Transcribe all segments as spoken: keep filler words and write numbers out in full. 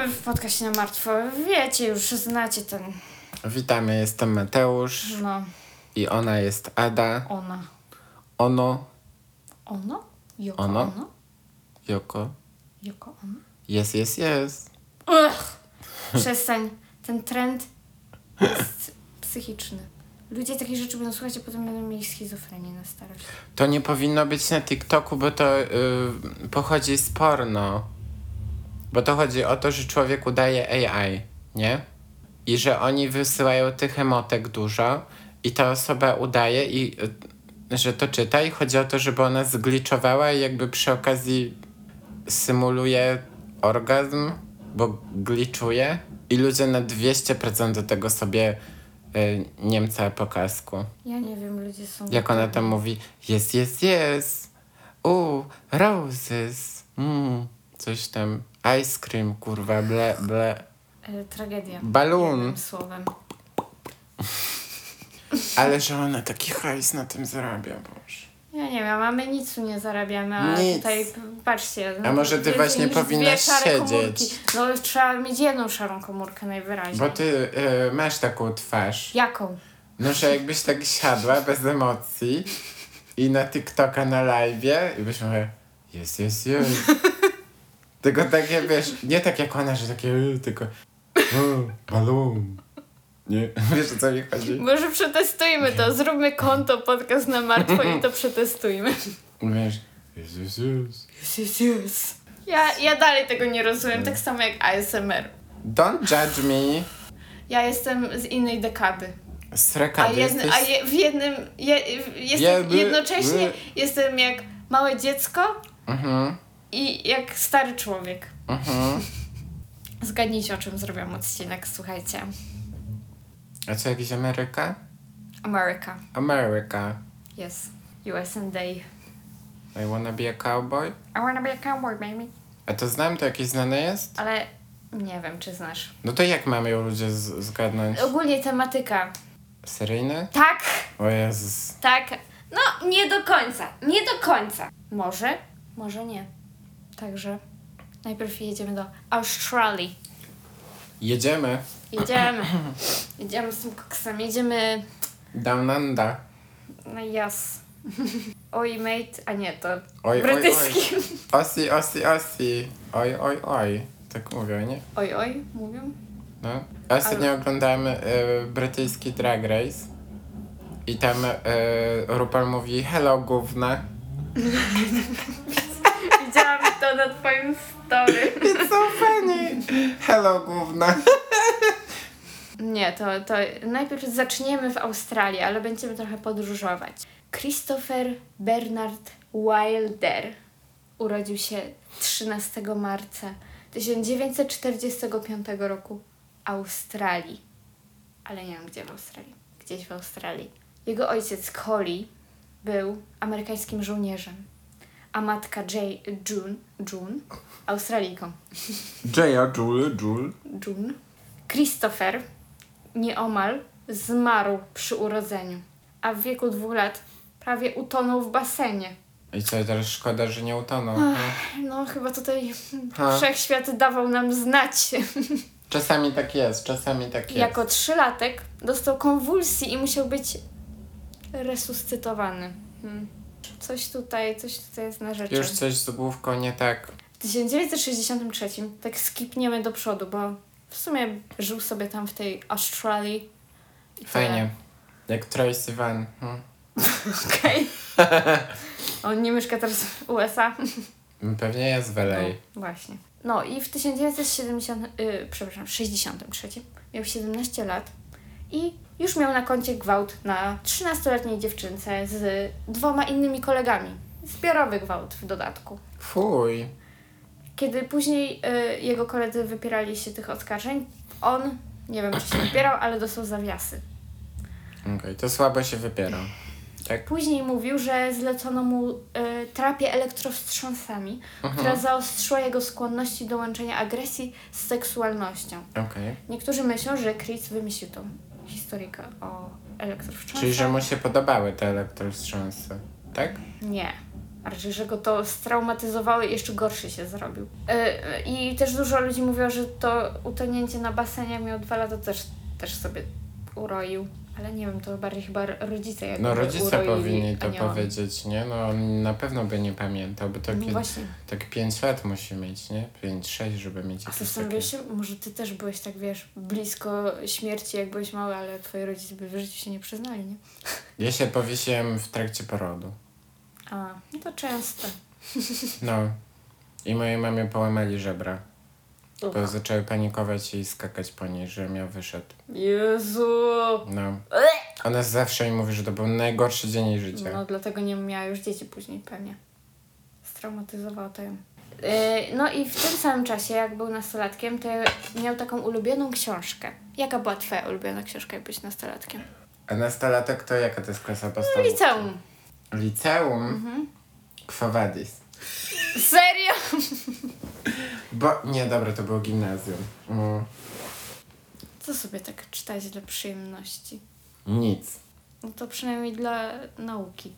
Witamy w podcaście na martwo. Wiecie, już znacie ten... Witamy, jestem Mateusz. No. I ona jest Ada. Ona. Ono. Ono? Joko ono? ono? Joko. Joko ono? Yes, yes, yes. Ugh. Przestań. Ten trend jest psychiczny. Ludzie takich rzeczy będą słuchać, a potem będą mieli schizofrenię na starość. To nie powinno być na TikToku, bo to yy, pochodzi z porno. Bo to chodzi o to, że człowiek udaje A I, nie? I że oni wysyłają tych emotek dużo i ta osoba udaje, i że to czyta, i chodzi o to, żeby ona zgliczowała i jakby przy okazji symuluje orgazm, bo gliczuje. I ludzie na dwieście procent do tego sobie y, Niemca po kasku. Ja nie wiem, ludzie są... Jak ona tam mówi, yes, yes, yes, ooh, roses, mm, coś tam, ice cream, kurwa, ble, ble. E, tragedia. Balloon. Jednym słowem. Ale że ona taki hajs na tym zarabia, Boże. Ja nie wiem, a my nic tu nie zarabiamy, a nic. Tutaj, patrzcie... No, a może ty właśnie powinnaś siedzieć? Komórki. No trzeba mieć jedną szarą komórkę najwyraźniej. Bo ty y, masz taką twarz. Jaką? No, że jakbyś tak siadła bez emocji i na TikToka na live'ie i byś mówiła yes, yes, yes. Tylko takie, wiesz, nie tak jak ona, że takie tylko balum. Nie, wiesz o co mi chodzi? Może przetestujmy to, zróbmy konto podcast na martwo i to przetestujmy. Wiesz, yes, yes, yes. Yes, yes, yes. Ja, ja dalej tego nie rozumiem, tak samo jak A S M R. Don't judge me. Ja jestem z innej dekady. Z rekady. A, jedny, jesteś... a je, w jednym, je, jestem, Jeby... jednocześnie Jeby... jestem jak małe dziecko uh-huh. i jak stary człowiek. Uh-huh. Zgadnijcie, o czym zrobiłam odcinek, słuchajcie. A co, jakiś Ameryka? America. America. Yes. U S and they. I wanna be a cowboy? I wanna be a cowboy, baby. A to znam, to jakieś znane jest? Ale nie wiem, czy znasz. No to jak mamy ją ludzie z- zgadnąć? Ogólnie tematyka. Seryjny? Tak. O Jezus. Tak. No, nie do końca. Nie do końca. Może, może nie. Także najpierw jedziemy do Australii. Jedziemy. Jedziemy. Jedziemy z tym koksem. Jedziemy... Down under. No jas. Oj, mate... A nie, to oj, brytyjski. Oj, oj. Osi, osi, osi. Oj, oj, oj. Tak mówią, nie? Oj, oj, mówią? No. Ostatnio Ale... oglądałem y, brytyjski Drag Race. I tam y, RuPaul mówi hello, gówna. Widziałam to na twoim story. It's so funny. Hello, gówna. Nie, to, to najpierw zaczniemy w Australii, ale będziemy trochę podróżować. Christopher Bernard Wilder urodził się trzynastego marca tysiąc dziewięćset czterdziestego piątego roku w Australii. Ale nie wiem, gdzie w Australii. Gdzieś w Australii. Jego ojciec Coley był amerykańskim żołnierzem, a matka Jay, June, June, Australijką. Jaya, Jule, Jule. June. Christopher nieomal zmarł przy urodzeniu, a w wieku dwóch lat prawie utonął w basenie. I co, teraz szkoda, że nie utonął. Ach, no chyba tutaj ha. wszechświat dawał nam znać. Czasami tak jest, czasami tak jest. Jako trzylatek dostał konwulsji i musiał być resuscytowany. Hmm. Coś tutaj, coś tutaj jest na rzeczy. Już coś z główką nie tak. W tysiąc dziewięćset sześćdziesiątym trzecim, tak skipniemy do przodu, bo w sumie żył sobie tam w tej Australii. Fajnie. Te... Jak Tracy Van. Hmm. Okej. Okay. On nie mieszka teraz w U S A. Pewnie jest w L A. No, właśnie. No i w tysiąc dziewięćset siedemdziesiątym, yy, przepraszam, sześćdziesiątym trzecim miał siedemnaście lat i już miał na koncie gwałt na trzynastoletniej dziewczynce z dwoma innymi kolegami. Zbiorowy gwałt w dodatku. Fuj. Kiedy później y, jego koledzy wypierali się tych oskarżeń, on, nie wiem, czy się wypierał, ale dostał zawiasy. Okej, okay, to słabo się wypierał. Tak. Później mówił, że zlecono mu y, terapię elektrowstrząsami, uh-huh. która zaostrzyła jego skłonności do łączenia agresji z seksualnością. Okay. Niektórzy myślą, że Chris wymyślił tą historyjkę o elektrowstrząsach. Czyli, że mu się podobały te elektrowstrząsy, tak? Nie. A raczej, że go to straumatyzowało i jeszcze gorszy się zrobił. Yy, I też dużo ludzi mówiło, że to utonięcie na basenie miał dwa lata, też, też sobie uroił. Ale nie wiem, to bardziej chyba rodzice jakby No rodzice uroili, powinni to nie powiedzieć, nie? No on na pewno by nie pamiętał, bo to no kiedy, tak pięć lat musi mieć, nie? pięć, sześć, żeby mieć jakieś. A zastanawiasz się, może ty też byłeś tak, wiesz, blisko śmierci, jak byłeś mały, ale twoi rodzice by w życiu się nie przyznali, nie? Ja się powiesiłem w trakcie porodu. A, no to często. No. I mojej mamie połamali żebra. Bo Aha. zaczęły panikować i skakać po niej, żebym ja wyszedł. Jezu! No. Ona zawsze mi mówi, że to był najgorszy dzień jej życia. No, dlatego nie miała już dzieci później pewnie. Straumatyzowała to ją. Yy, no i w tym samym czasie, jak był nastolatkiem, to miał taką ulubioną książkę. Jaka była twoja ulubiona książka, jak byłeś nastolatkiem? A nastolatek to jaka to jest klasa podstawowa? Liceum. Liceum? Mhm. Quo Vadis. Serio? Bo, nie, dobra, to było gimnazjum. Mm. Co sobie tak czytać dla przyjemności? Nic. No to przynajmniej dla nauki.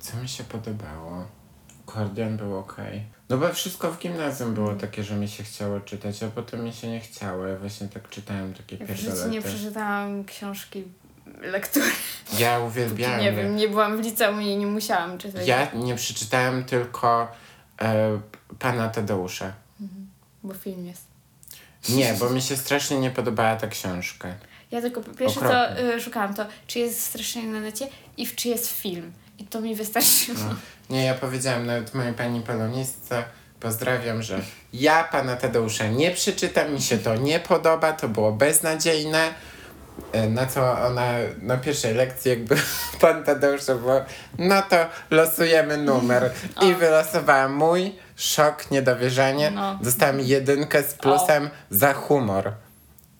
Co mi się podobało? Akordeon był okej. No bo wszystko w gimnazjum było takie, że mi się chciało czytać, a potem mi się nie chciało. Ja właśnie tak czytałem takie pierdolety. Ja w życiu nie przeczytałam książki, lektury. Ja uwielbiałam. Nie wiem, nie byłam w liceum i nie musiałam czytać. Ja nie przeczytałem tylko e, Pana Tadeusza. Mhm. Bo film jest. Nie, bo mi się strasznie nie podobała ta książka. Ja tylko pierwsze co y, szukałam to, czy jest streszczenie na necie i w, czy jest film. I to mi wystarczyło. No. Nie, ja powiedziałam nawet mojej pani polonistce, pozdrawiam, że ja Pana Tadeusza nie przeczytam, mi się to nie podoba, to było beznadziejne. Na co ona na pierwszej lekcji jakby Pan Tadeusz było, no to losujemy numer. I wylosowałam mój, szok, niedowierzanie. No. Dostałam jedynkę z plusem o. za humor.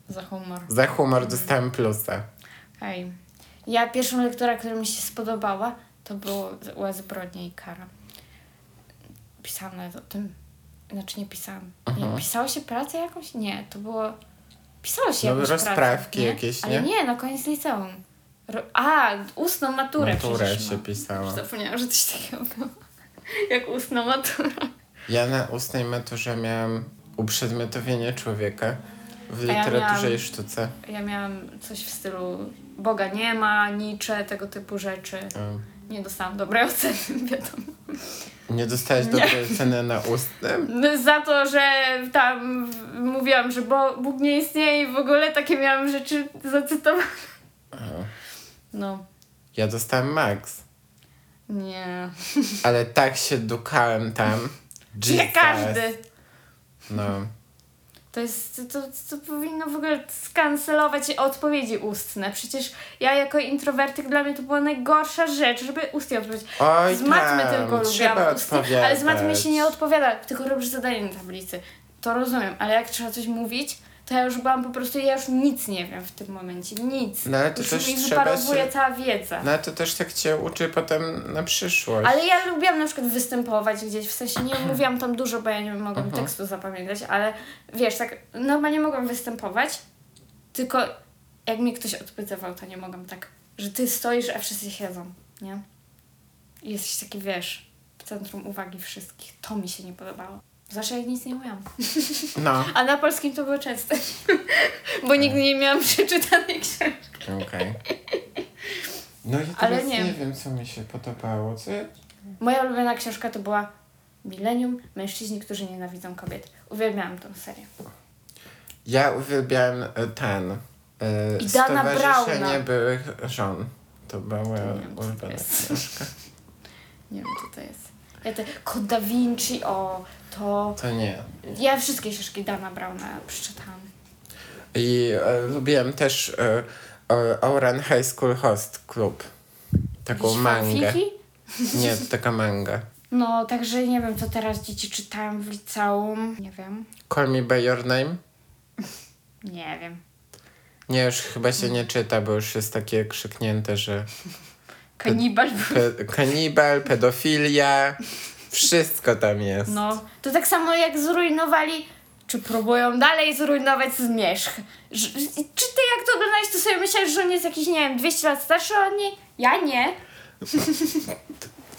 Za humor. Za humor dostałam plusa. Hej. Ja pierwszą lekturę, która mi się spodobała, to była Zbrodnia i kara. Pisałam nawet o tym, znaczy nie pisałam. Mhm. Pisało się pracę jakąś? Nie, to było... Pisało się no, jakieś rozprawki pracę, jakieś, nie? Ale nie, na koniec liceum. Ro- A, ustną maturę Maturę przecież się ma. Pisała. Zapomniałam, że coś takiego było. Jak ustna matura. Ja na ustnej maturze miałam uprzedmiotowienie człowieka w literaturze ja miałam, i sztuce. Ja miałam coś w stylu Boga nie ma, Nietzsche, tego typu rzeczy. Um. Nie dostałam dobrej oceny, wiadomo. Nie dostałeś dobrej oceny na ustnym? Za to, że tam mówiłam, że bo Bóg nie istnieje i w ogóle takie miałam rzeczy zacytowane. No. Ja dostałem max. Nie. Ale tak się dukałem tam. Jesus. Nie każdy. No. To jest, to, to powinno w ogóle skancelować odpowiedzi ustne. Przecież ja jako introwertyk dla mnie to była najgorsza rzecz, żeby ustnie odpowiedzieć. Oj, z matmy tam, tylko lubiłam ustnie, ale z matmy się nie odpowiada, tylko robisz zadanie na tablicy. To rozumiem, ale jak trzeba coś mówić, to ja już byłam po prostu, ja już nic nie wiem w tym momencie, nic. No ale to już też mi wyparowuje się... cała wiedza. No ale to też tak cię uczy potem na przyszłość. Ale ja lubiłam na przykład występować gdzieś, w sensie nie mówiłam tam dużo, bo ja nie mogłam uh-huh. tekstu zapamiętać, ale wiesz, tak normalnie mogłam występować, tylko jak mnie ktoś odpytywał, to nie mogłam tak, że ty stoisz, a wszyscy siedzą, nie? I jesteś taki, wiesz, w centrum uwagi wszystkich. To mi się nie podobało. Zawsze jak nic nie umiałam. No. A na polskim to było częste. Bo nigdy nie miałam przeczytanej książki. Okej. Okay. No i teraz Ale nie. nie wiem, co mi się podobało. Co? Moja ulubiona książka to była Millennium. Mężczyźni, którzy nienawidzą kobiet. Uwielbiałam tą serię. Ja uwielbiałam ten. Yy, I Dana Stowarzyszenie Byłych Żon. To była moja ulubiona książka. Nie wiem, co to jest. Ja te Kod da Vinci, o to... To nie. Ja wszystkie książki Dana Browna przeczytałam. I e, lubiłem też e, e, Ouran High School Host Club. Taką Wiesz, mangę. Fanfiki? Nie, to taka manga. No, także nie wiem, co teraz dzieci czytałem w liceum. Nie wiem. Call Me By Your Name? Nie wiem. Nie, już chyba się nie czyta, bo już jest takie krzyknięte, że... Kanibal. Pe- kanibal, pedofilia, wszystko tam jest. No, to tak samo jak zrujnowali, czy próbują dalej zrujnować Zmierzch. Ż- czy ty jak to oglądałeś, to sobie myślałeś, że on jest jakiś, nie wiem, dwieście lat starszy od niej? Ja nie.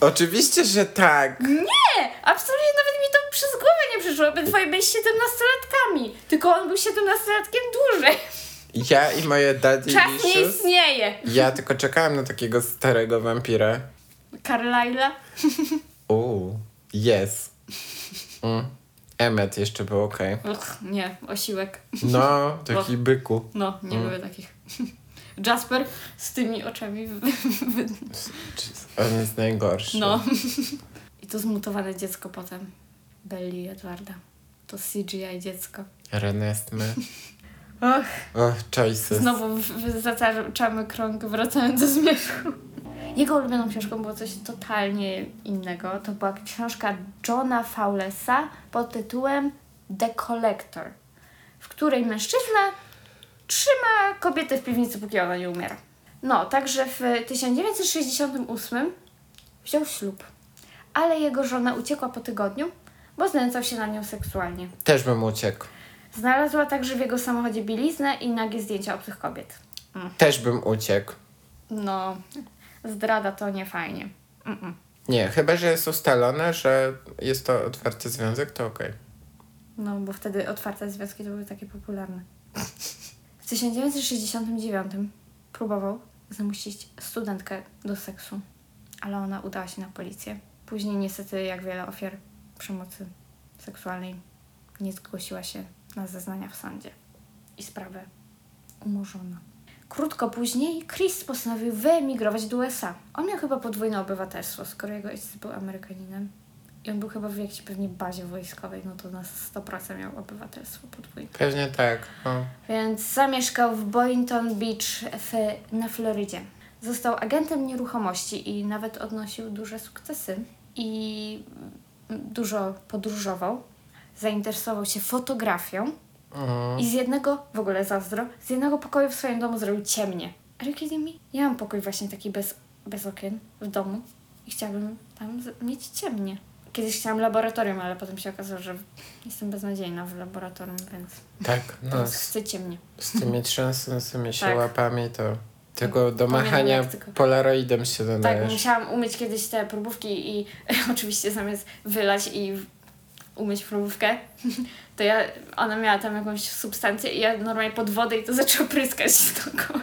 Oczywiście, że tak. Nie, absolutnie nawet mi to przez głowę nie przyszło. Obydwaj byli siedemnastolatkami, tylko on był siedemnastolatkiem dłużej. Ja i moje daddy czas issues, nie istnieje. Ja tylko czekałem na takiego starego wampira. Carlyle'a? Uuu, yes. Mm. Emmet jeszcze był okej. Okay. Nie, osiłek. No, taki Och. byku. No, nie mm. były takich. Jasper z tymi oczami. On jest najgorszy. No. I to zmutowane dziecko potem. Belli i Edwarda. To C G I dziecko. Renestmy. Och. Och, choices. Znowu zaczamy krąg, wracając do zmierzchu. Jego ulubioną książką było coś totalnie innego. To była książka Johna Fowlesa pod tytułem The Collector, w której mężczyzna trzyma kobietę w piwnicy, póki ona nie umiera. No, także w tysiąc dziewięćset sześćdziesiątym ósmym wziął ślub, ale jego żona uciekła po tygodniu, bo znęcał się na nią seksualnie. Też bym uciekł. Znalazła także w jego samochodzie bieliznę i nagie zdjęcia obcych kobiet. Mm. Też bym uciekł. No, zdrada to nie fajnie. Mm-mm. Nie, chyba że jest ustalone, że jest to otwarty związek, to okej. Okay. No, bo wtedy otwarte związki to były takie popularne. W tysiąc dziewięćset sześćdziesiątym dziewiątym próbował zmusić studentkę do seksu, ale ona udała się na policję. Później niestety, jak wiele ofiar przemocy seksualnej, nie zgłosiła się na zeznania w sądzie i sprawę umorzono. Krótko później Chris postanowił wyemigrować do U S A. On miał chyba podwójne obywatelstwo, skoro jego ojciec był Amerykaninem i on był chyba w jakiejś pewnie bazie wojskowej, no to na sto procent miał obywatelstwo podwójne. Pewnie tak. No. Więc zamieszkał w Boynton Beach w, na Florydzie. Został agentem nieruchomości i nawet odnosił duże sukcesy i dużo podróżował. Zainteresował się fotografią mm. i z jednego, w ogóle zazdro, z jednego pokoju w swoim domu zrobił ciemnie. Are you kidding me? Ja mam pokój właśnie taki bez, bez okien w domu i chciałabym tam mieć ciemnie. Kiedyś chciałam laboratorium, ale potem się okazało, że jestem beznadziejna w laboratorium, więc... Tak, no. Chcę ciemnie. Z tymi trzęsącymi się tak. łapami to... Tego do machania polaroidem się dodajesz. Tak, musiałam umyć kiedyś te próbówki i oczywiście zamiast wylać i... umyć próbówkę, to ja, ona miała tam jakąś substancję i ja normalnie pod wodę i to zaczęło pryskać dookoła.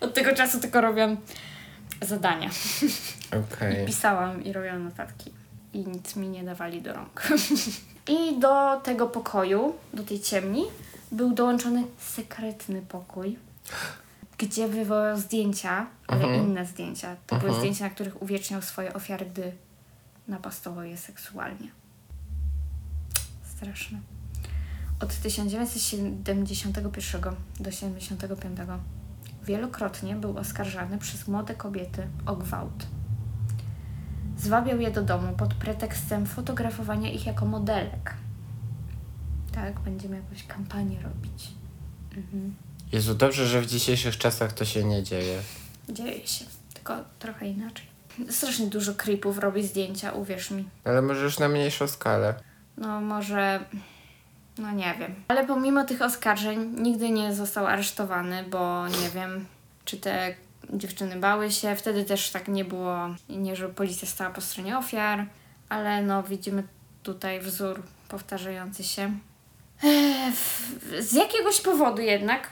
Od tego czasu tylko robiłam zadania. Okay. I pisałam i robiłam notatki. I nic mi nie dawali do rąk. I do tego pokoju, do tej ciemni, był dołączony sekretny pokój, gdzie wywołał zdjęcia, ale uh-huh. inne zdjęcia. To uh-huh. były zdjęcia, na których uwieczniał swoje ofiary, gdy napastował je seksualnie. Straszne. Od tysiąc dziewięćset siedemdziesiątego pierwszego do siedemdziesiątego piątego wielokrotnie był oskarżany przez młode kobiety o gwałt. Zwabiał je do domu pod pretekstem fotografowania ich jako modelek. Tak, będziemy jakąś kampanię robić. Mhm. Jezu, dobrze, że w dzisiejszych czasach to się nie dzieje. Dzieje się, tylko trochę inaczej. Strasznie dużo creepów robi zdjęcia, uwierz mi. Ale może już na mniejszą skalę. No może... No nie wiem. Ale pomimo tych oskarżeń nigdy nie został aresztowany, bo nie wiem, czy te dziewczyny bały się. Wtedy też tak nie było, nie żeby policja stała po stronie ofiar. Ale no widzimy tutaj wzór powtarzający się. Eee, w, z jakiegoś powodu jednak...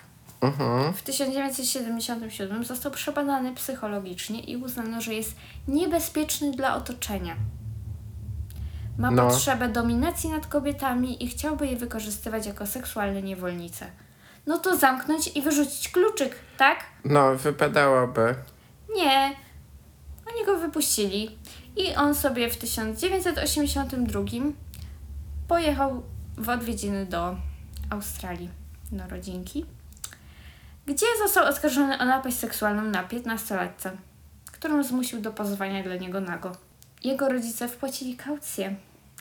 W tysiąc dziewięćset siedemdziesiątym siódmym został przebadany psychologicznie i uznano, że jest niebezpieczny dla otoczenia. Ma no. potrzebę dominacji nad kobietami i chciałby je wykorzystywać jako seksualne niewolnice. No to zamknąć i wyrzucić kluczyk, tak? No, wypadałoby. Nie. Oni go wypuścili. I on sobie w tysiąc dziewięćset osiemdziesiątym drugim pojechał w odwiedziny do Australii, do rodzinki, gdzie został oskarżony o napaść seksualną na piętnastolatce, którą zmusił do pozowania dla niego nago. Jego rodzice wpłacili kaucję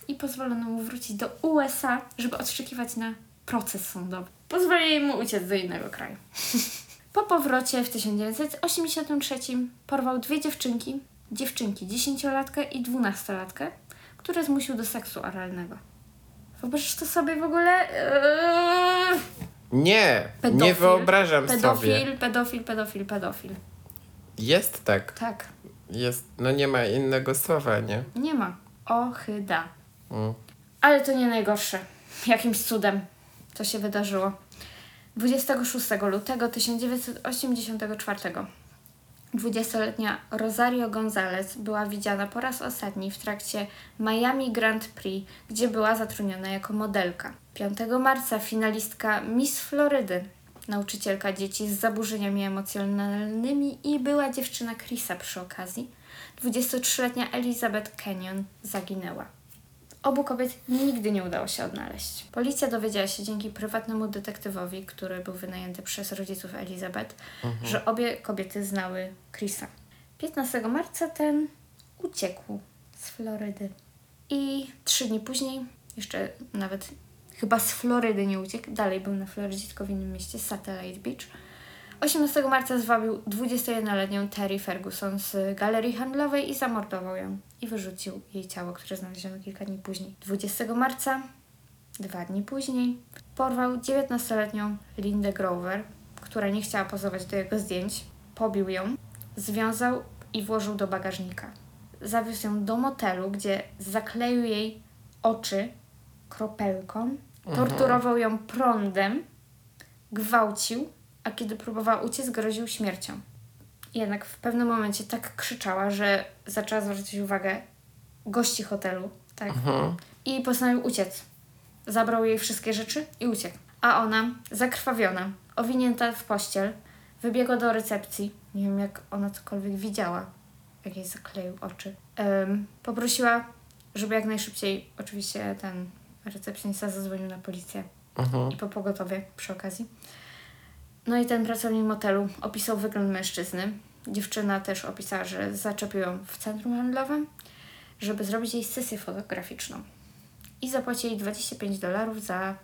i pozwolono mu wrócić do U S A, żeby odszczekiwać na proces sądowy. Pozwolili mu uciec do innego kraju. Po powrocie w tysiąc dziewięćset osiemdziesiątym trzecim porwał dwie dziewczynki, dziewczynki dziesięciolatkę i dwunastolatkę, które zmusił do seksu oralnego. Wyobrażasz to sobie w ogóle? Eee... Nie, pedofil, nie wyobrażam pedofil, sobie. Pedofil, pedofil, pedofil, pedofil. Jest tak. Tak. jest, no nie ma innego słowa, nie? Nie ma. Ohyda. Mm. Ale to nie najgorsze. Jakimś cudem to się wydarzyło. dwudziestego szóstego lutego tysiąc dziewięćset osiemdziesiątego czwartego dwudziestoletnia Rosario Gonzalez była widziana po raz ostatni w trakcie Miami Grand Prix, gdzie była zatrudniona jako modelka. piątego marca finalistka Miss Florydy, nauczycielka dzieci z zaburzeniami emocjonalnymi i była dziewczyna Chrisa przy okazji, dwudziestotrzyletnia Elizabeth Kenyon zaginęła. Obu kobiet nigdy nie udało się odnaleźć. Policja dowiedziała się dzięki prywatnemu detektywowi, który był wynajęty przez rodziców Elizabeth, mhm. że obie kobiety znały Chrisa. piętnastego marca ten uciekł z Florydy. I trzy dni później, jeszcze nawet chyba z Florydy nie uciekł, dalej był na Florydzie, tylko w innym mieście, Satellite Beach. osiemnastego marca zwabił dwudziestojednoletnią Terry Ferguson z galerii handlowej i zamordował ją. I wyrzucił jej ciało, które znaleziono kilka dni później. dwudziestego marca, dwa dni później, porwał dziewiętnastoletnią Lindę Grover, która nie chciała pozować do jego zdjęć. Pobił ją, związał i włożył do bagażnika. Zawiózł ją do motelu, gdzie zakleił jej oczy kropelką, torturował ją prądem, gwałcił, a kiedy próbowała uciec, groził śmiercią. Jednak w pewnym momencie tak krzyczała, że zaczęła zwracać uwagę gości hotelu, tak? Aha. I postanowił uciec. Zabrał jej wszystkie rzeczy i uciekł. A ona, zakrwawiona, owinięta w pościel, wybiegła do recepcji. Nie wiem, jak ona cokolwiek widziała, jak jej zakleił oczy. Um, poprosiła, żeby jak najszybciej, oczywiście ten recepcjonista zadzwonił na policję. Aha. I po pogotowie przy okazji. No i ten pracownik motelu opisał wygląd mężczyzny. Dziewczyna też opisała, że zaczepił ją w centrum handlowym, żeby zrobić jej sesję fotograficzną. I zapłacili dwadzieścia pięć dolarów za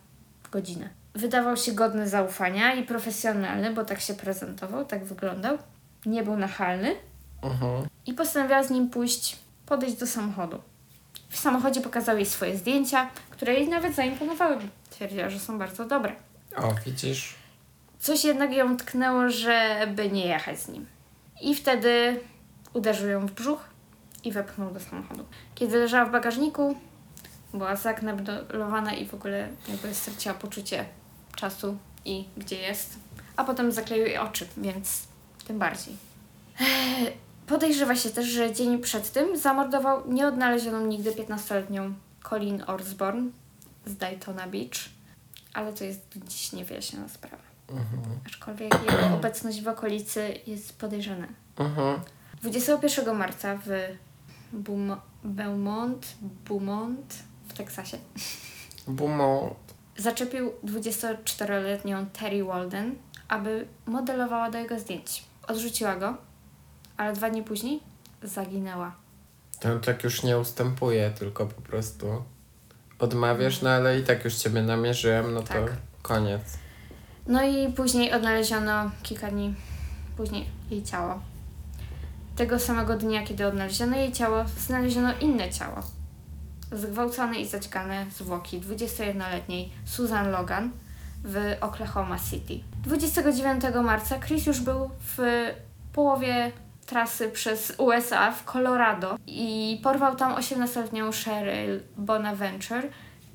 godzinę. Wydawał się godny zaufania i profesjonalny, bo tak się prezentował, tak wyglądał. Nie był nachalny. Uh-huh. I postanowiła z nim pójść, podejść do samochodu. W samochodzie pokazał jej swoje zdjęcia, które jej nawet zaimponowały. Twierdziła, że są bardzo dobre. O, widzisz... Coś jednak ją tknęło, żeby nie jechać z nim. I wtedy uderzył ją w brzuch i wepchnął do samochodu. Kiedy leżała w bagażniku, była zakneblowana i w ogóle jakby straciła poczucie czasu i gdzie jest. A potem zakleił jej oczy, więc tym bardziej. Podejrzewa się też, że dzień przed tym zamordował nieodnalezioną nigdy piętnastoletnią Colleen Osborne z Daytona Beach. Ale to jest dziś niewyjaśniona sprawa. Uh-huh. Aczkolwiek jego obecność w okolicy jest podejrzana. Uh-huh. dwudziestego pierwszego marca w Bum- Beaumont, Beaumont w Teksasie Beaumont zaczepił dwudziestoczteroletnią Terry Walden, aby modelowała do jego zdjęć. Odrzuciła go, ale dwa dni później zaginęła. To tak już nie ustępuje, tylko po prostu odmawiasz, no ale i tak już ciebie namierzyłem, no tak. To koniec. No i później odnaleziono, kilka dni później, jej ciało. Tego samego dnia, kiedy odnaleziono jej ciało, znaleziono inne ciało. Zgwałcone i zaćgane zwłoki dwudziestojednoletniej Susan Logan w Oklahoma City. dwudziestego dziewiątego marca Chris już był w połowie trasy przez U S A w Colorado i porwał tam osiemnastoletnią Cheryl Bonaventure,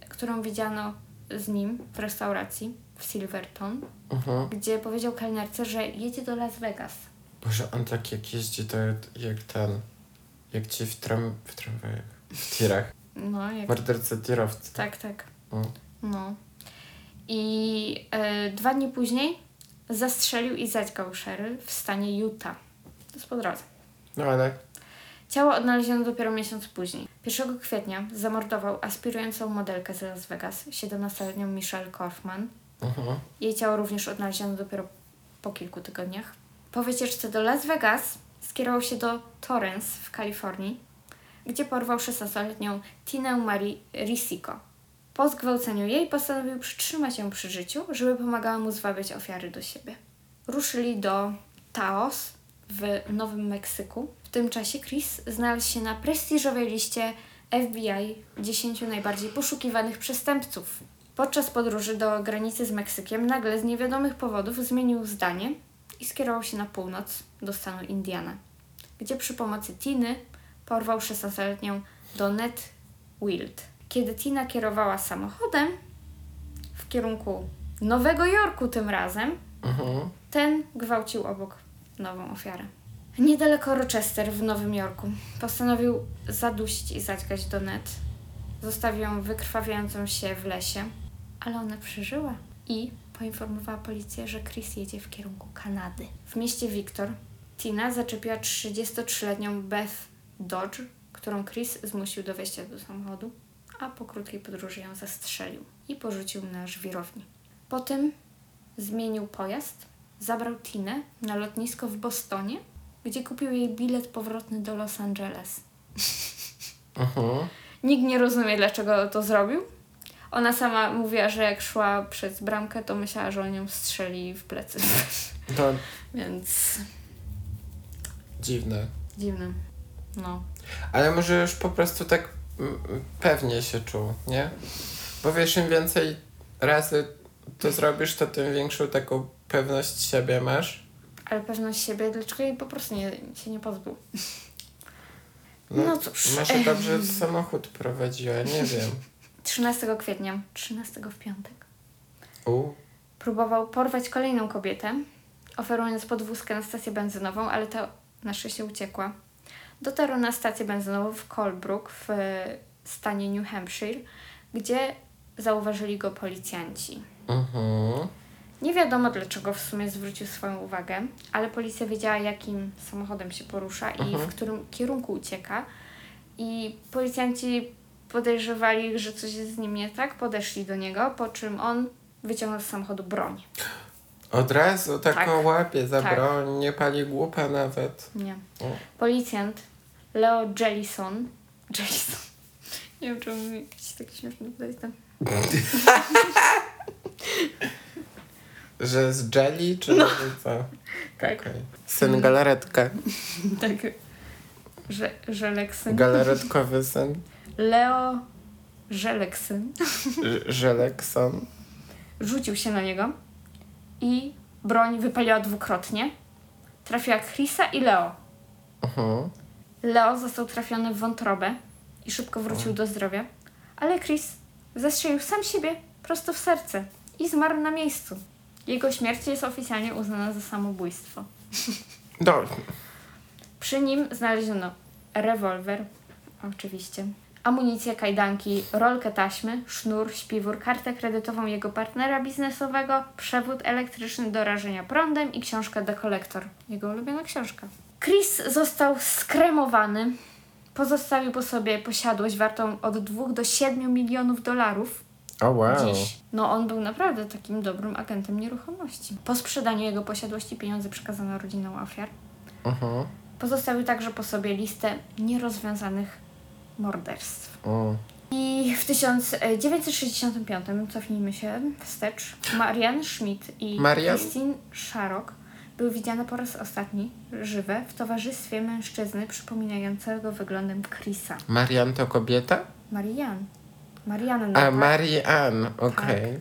którą widziano z nim w restauracji w Silverton, uh-huh. gdzie powiedział kelnerce, że jedzie do Las Vegas. Boże, on tak jak jeździ, to jak ten, jak ci w, tram, w tramwajach, w tirach. No, jak... Mordercy tirowcy. Tak, tak. No. no. I y, dwa dni później zastrzelił i zaćgał Cheryl w stanie Utah. To jest po drodze. No, ale... Ciało odnaleziono dopiero miesiąc później. pierwszego kwietnia zamordował aspirującą modelkę z Las Vegas, siedemnastoletnią Michelle Kaufman. Uh-huh. Jej ciało również odnaleziono dopiero po kilku tygodniach. Po wycieczce do Las Vegas skierował się do Torrance w Kalifornii, gdzie porwał szesnastoletnią Tinę Marie Risico. Po zgwałceniu jej postanowił przytrzymać ją przy życiu, żeby pomagała mu zwabiać ofiary do siebie. Ruszyli do Taos w Nowym Meksyku. W tym czasie Chris znalazł się na prestiżowej liście F B I dziesięciu najbardziej poszukiwanych przestępców. Podczas podróży do granicy z Meksykiem nagle z niewiadomych powodów zmienił zdanie i skierował się na północ do stanu Indiana, gdzie przy pomocy Tiny porwał szesnastoletnią Donette Wild. Kiedy Tina kierowała samochodem w kierunku Nowego Jorku tym razem, uh-huh. ten gwałcił obok nową ofiarę. Niedaleko Rochester w Nowym Jorku postanowił zadusić i zaćgać Donette. Zostawił ją wykrwawiającą się w lesie, ale ona przeżyła i poinformowała policję, że Chris jedzie w kierunku Kanady. W mieście Victor Tina zaczepiła trzydziestotrzyletnią Beth Dodge, którą Chris zmusił do wejścia do samochodu, a po krótkiej podróży ją zastrzelił i porzucił na żwirowni. Potem zmienił pojazd, zabrał Tinę na lotnisko w Bostonie, gdzie kupił jej bilet powrotny do Los Angeles. Aha. Nikt nie rozumie, dlaczego to zrobił. Ona sama mówiła, że jak szła przez bramkę, to myślała, że on ją strzeli w plecy. Tak. Więc... Dziwne. Dziwne. No. Ale może już po prostu tak pewnie się czuł, nie? Bo wiesz, im więcej razy to zrobisz, to tym większą taką pewność siebie masz. Ale pewność siebie, dlaczego jej po prostu nie, się nie pozbył? No, no cóż. Może dobrze samochód prowadziła, nie wiem. trzynastego kwietnia, trzynastego w piątek, U. próbował porwać kolejną kobietę, oferując podwózkę na stację benzynową, ale ta na szczęście uciekła. Dotarł na stację benzynową w Colebrook w stanie New Hampshire, gdzie zauważyli go policjanci. Uh-huh. Nie wiadomo, dlaczego w sumie zwrócił swoją uwagę, ale policja wiedziała, jakim samochodem się porusza uh-huh. i w którym kierunku ucieka. I policjanci podejrzewali, że coś jest z nim nie tak, podeszli do niego, po czym on wyciągnął z samochodu broń. Od razu taką tak. łapie za tak. broń, nie pali głupa nawet. Nie. O. Policjant Leo Jellison, Jellison. nie wiem, czemu mi jakiś taki śmieszny podejście. Że z jelly, czy no. co? Tak. Okay. Syn galaretka. Tak. Że, żeleksyn. Galaretkowy syn. Leo Żeleksyn. Żelekson. Rzucił się na niego i broń wypaliła dwukrotnie. Trafiła Chrisa i Leo. Uh-huh. Leo został trafiony w wątrobę i szybko wrócił uh-huh. do zdrowia, ale Chris zastrzelił sam siebie prosto w serce i zmarł na miejscu. Jego śmierć jest oficjalnie uznana za samobójstwo. Dobrze. Przy nim znaleziono rewolwer, oczywiście, amunicję, kajdanki, rolkę taśmy, sznur, śpiwór, kartę kredytową jego partnera biznesowego, przewód elektryczny do rażenia prądem i książkę The Collector. Jego ulubiona książka. Chris został skremowany. Pozostawił po sobie posiadłość wartą od dwóch do siedmiu milionów dolarów. O oh, wow. Dziś. No on był naprawdę takim dobrym agentem nieruchomości. Po sprzedaniu jego posiadłości pieniądze przekazano rodzinom ofiar. Uh-huh. Pozostawił także po sobie listę nierozwiązanych morderstw. O. I w tysiąc dziewięćset sześćdziesiątym piątym, cofnijmy się wstecz, Marian Schmidt i Marian? Christine Sharrock były widziane po raz ostatni żywe w towarzystwie mężczyzny przypominającego wyglądem Chrisa. Marian to kobieta? Marian. Marian. A, Marian, okej. Okay.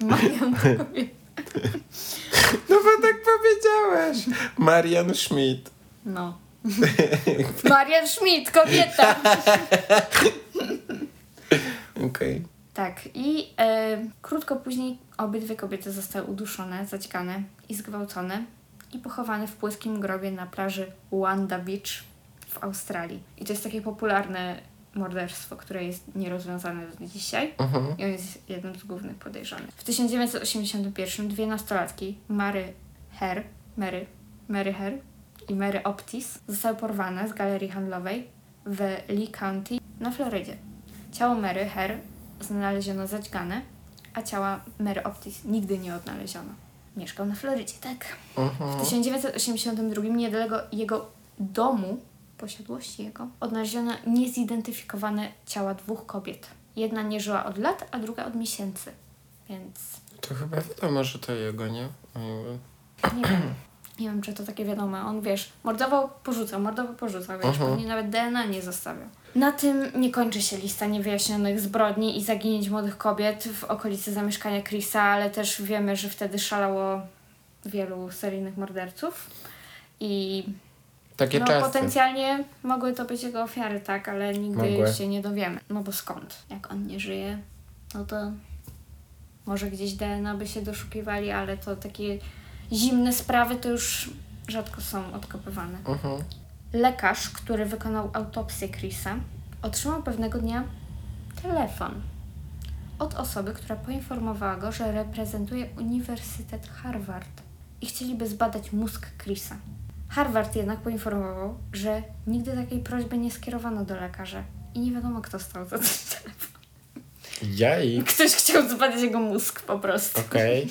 Marian to kobieta. No bo tak powiedziałeś. Marian Schmidt. No. Marian Schmidt, kobieta. Okej. Okay. Tak, i e, krótko później obydwie kobiety zostały uduszone, zaćgane i zgwałcone i pochowane w płaskim grobie na plaży Wanda Beach w Australii. I to jest takie popularne morderstwo, które jest nierozwiązane do dzisiaj uh-huh. i on jest jednym z głównych podejrzanych. W tysiąc dziewięćset osiemdziesiątym pierwszym dwie nastolatki, Mary Herr, Mary, Mary Herr, i Mary Optis zostały porwane z galerii handlowej w Lee County na Florydzie. Ciało Mary Herr znaleziono zaćgane, a ciała Mary Optis nigdy nie odnaleziono. Mieszkał na Florydzie, tak? Uh-huh. W tysiąc dziewięćset osiemdziesiątym drugim niedaleko jego domu, posiadłości jego, odnaleziono niezidentyfikowane ciała dwóch kobiet. Jedna nie żyła od lat, a druga od miesięcy, więc... To chyba wiadomo, że to jego, nie? Nie wiem. Nie wiem, czy to takie wiadome. On, wiesz, mordował, porzucał, mordował, porzucał, wiesz, uh-huh. pewnie nawet D N A nie zostawiał. Na tym nie kończy się lista niewyjaśnionych zbrodni i zaginięć młodych kobiet w okolicy zamieszkania Chrisa, ale też wiemy, że wtedy szalało wielu seryjnych morderców i takie no, czasy. Potencjalnie mogły to być jego ofiary, tak, ale nigdy Mogłe. się nie dowiemy. No bo skąd? Jak on nie żyje, no to może gdzieś D N A by się doszukiwali, ale to takie zimne sprawy to już rzadko są odkopywane. Uh-huh. Lekarz, który wykonał autopsję Chrisa, otrzymał pewnego dnia telefon od osoby, która poinformowała go, że reprezentuje Uniwersytet Harvard i chcieliby zbadać mózg Chrisa. Harvard jednak poinformował, że nigdy takiej prośby nie skierowano do lekarza i nie wiadomo, kto stał za tym telefon. Jaj. Ktoś chciał zbadać jego mózg po prostu. Okej.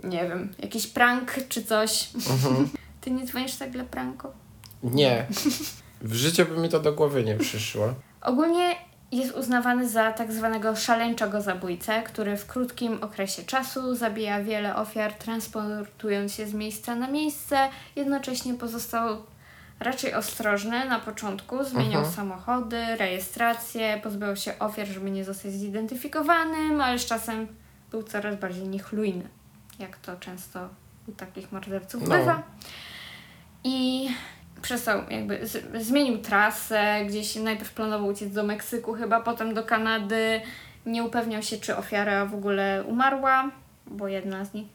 Okay. Nie wiem, jakiś prank czy coś. Uh-huh. Ty nie dzwonisz tak dla pranku? Nie. W życiu by mi to do głowy nie przyszło. Ogólnie jest uznawany za tak zwanego szaleńczego zabójcę, który w krótkim okresie czasu zabija wiele ofiar, transportując się z miejsca na miejsce. Jednocześnie pozostał raczej ostrożny na początku, zmieniał uh-huh. samochody, rejestracje, pozbywał się ofiar, żeby nie zostać zidentyfikowanym, ale z czasem był coraz bardziej niechlujny, jak to często u takich morderców no. bywa. I przestał jakby, z- zmienił trasę, gdzieś najpierw planował uciec do Meksyku chyba, potem do Kanady. Nie upewniał się, czy ofiara w ogóle umarła, bo jedna z nich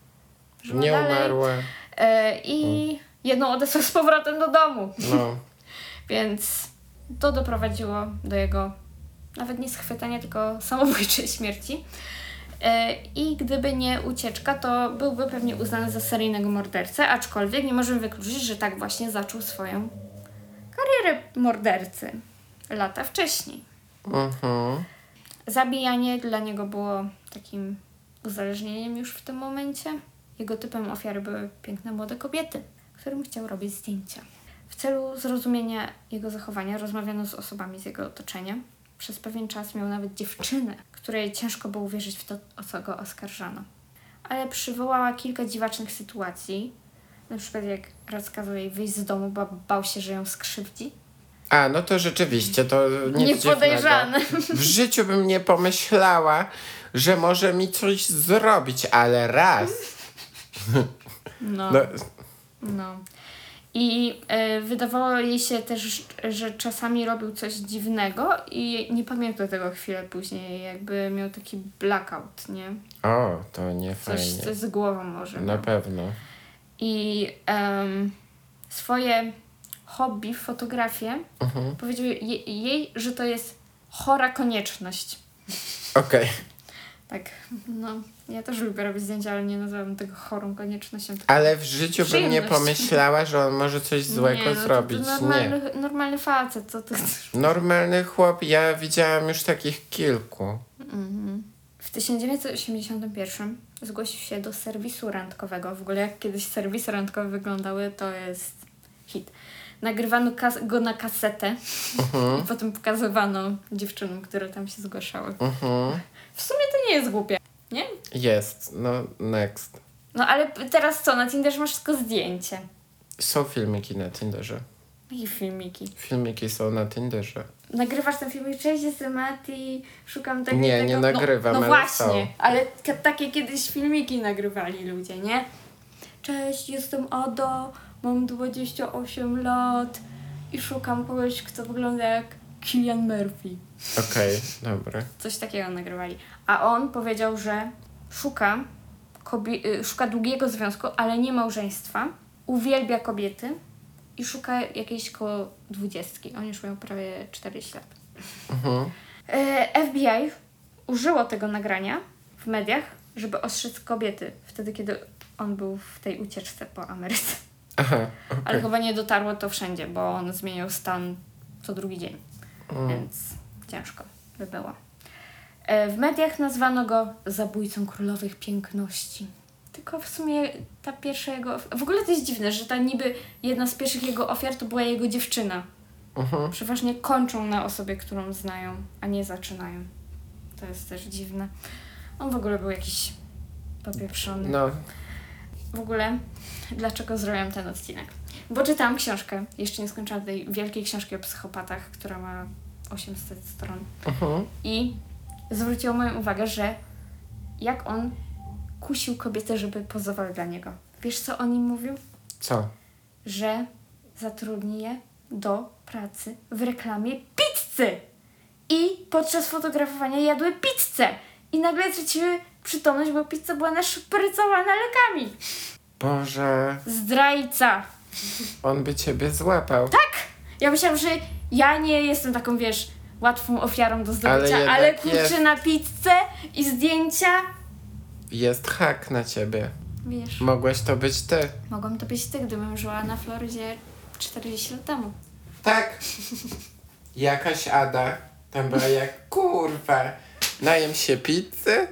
żyła nie dalej. Umarła. E, I mm. jedną odesłał z powrotem do domu. No. Więc to doprowadziło do jego nawet nie schwytania, tylko samobójczej śmierci. I gdyby nie ucieczka, to byłby pewnie uznany za seryjnego mordercę, aczkolwiek nie możemy wykluczyć, że tak właśnie zaczął swoją karierę mordercy lata wcześniej. Uh-huh. Zabijanie dla niego było takim uzależnieniem już w tym momencie. Jego typem ofiary były piękne młode kobiety, którym chciał robić zdjęcia. W celu zrozumienia jego zachowania rozmawiano z osobami z jego otoczenia. Przez pewien czas miał nawet dziewczynę, której ciężko było uwierzyć w to, o co go oskarżano. Ale przywołała kilka dziwacznych sytuacji. Na przykład jak raz kazał jej wyjść z domu, bo bał się, że ją skrzywdzi. A, no to rzeczywiście, to nic niepodejrzane. W życiu bym nie pomyślała, że może mi coś zrobić, ale raz. No. No. no. I y, wydawało jej się też, że czasami robił coś dziwnego i nie pamiętam tego chwilę później, jakby miał taki blackout, nie? O, to nie coś, fajnie. Coś z głową może. Na no. pewno. I y, swoje hobby, fotografię, uh-huh. powiedział je, jej, że to jest chora konieczność. Okej. Okay. Tak, no, ja też lubię robić zdjęcia, ale nie nazywam tego chorą koniecznością. Ale w życiu bym nie pomyślała, że on może coś złego nie, no, zrobić. To, to normalny, nie. normalny facet, co ty chcesz? Normalny chłop, ja widziałam już takich kilku. Mhm. W tysiąc dziewięćset osiemdziesiątym pierwszym zgłosił się do serwisu randkowego. W ogóle jak kiedyś serwisy randkowe wyglądały, to jest hit. Nagrywano kas- go na kasetę uh-huh. i potem pokazywano dziewczynom, które tam się zgłaszały. Uh-huh. W sumie to nie jest głupie, nie? Jest, no next. No ale teraz co, na Tinderze masz tylko zdjęcie. Są filmiki na Tinderze. Jakie filmiki? Filmiki są na Tinderze. Nagrywasz ten filmik, cześć, jestem Mati, szukam tego Nie, tego. nie nagrywam, no, no ale właśnie, są. Ale k- takie kiedyś filmiki nagrywali ludzie, nie? Cześć, jestem Odo, mam dwadzieścia osiem lat i szukam kogoś, kto wygląda jak Cillian Murphy. Okej, okay, dobra. Coś takiego nagrywali. A on powiedział, że szuka, kobie- szuka długiego związku, ale nie małżeństwa. Uwielbia kobiety i szuka jakiejś koło dwudziestki. On już miał prawie czterdzieści lat. Uh-huh. F B I użyło tego nagrania w mediach, żeby ostrzec kobiety wtedy, kiedy on był w tej ucieczce po Ameryce. Aha, okay. Ale chyba nie dotarło to wszędzie, bo on zmieniał stan co drugi dzień. Mm. Więc ciężko by było. E, w mediach nazwano go zabójcą królowych piękności. Tylko w sumie ta pierwsza jego... Of- w ogóle to jest dziwne, że ta niby jedna z pierwszych jego ofiar to była jego dziewczyna. Uh-huh. Przeważnie kończą na osobie, którą znają, a nie zaczynają. To jest też dziwne. On w ogóle był jakiś popieprzony. No. W ogóle, dlaczego zrobiłam ten odcinek? Bo czytałam książkę, jeszcze nie skończyłam tej wielkiej książki o psychopatach, która ma osiemset stron. Uh-huh. I zwróciło moją uwagę, że jak on kusił kobietę, żeby pozowały dla niego. Wiesz, co on im mówił? Co? że zatrudni je do pracy w reklamie pizzy i podczas fotografowania jadły pizzę i nagle traciły przytomność, bo pizza była naszprycowana lekami. Boże. Zdrajca. On by ciebie złapał. Tak! Ja myślałam, że ja nie jestem taką, wiesz, łatwą ofiarą do zdobycia, ale, ale kurczę na pizzę i zdjęcia. Jest hak na ciebie. Wiesz. Mogłeś to być ty. Mogłam to być ty, gdybym żyła na Florydzie czterdzieści lat temu. Tak. Jakaś Ada. Tam była jak kurwa. Najem się pizzy.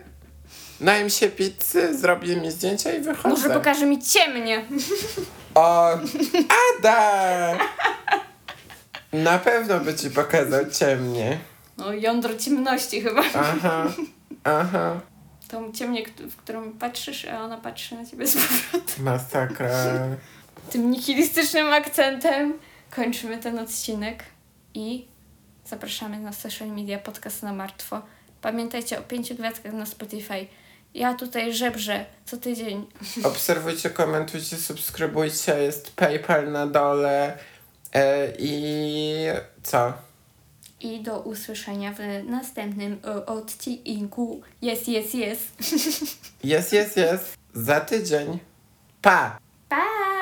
Najem się pizzy, zrobię mi zdjęcia i wychodzę. Może pokaże mi ciemnie. O, Ada! Na pewno by ci pokazał ciemnie. No, jądro ciemności chyba. Aha, aha. Tą ciemnię, w którą patrzysz, a ona patrzy na ciebie z powrotem. Masakra. Tym nihilistycznym akcentem kończymy ten odcinek i zapraszamy na social media Podcast na Martwo. Pamiętajcie o pięciu gwiazdkach na Spotify. Ja tutaj żebrzę co tydzień. Obserwujcie, komentujcie, subskrybujcie. Jest PayPal na dole. E, I co? I do usłyszenia w następnym odcinku. Jest, jest, jest. Jest, jest, jest. Za tydzień. Pa! Pa!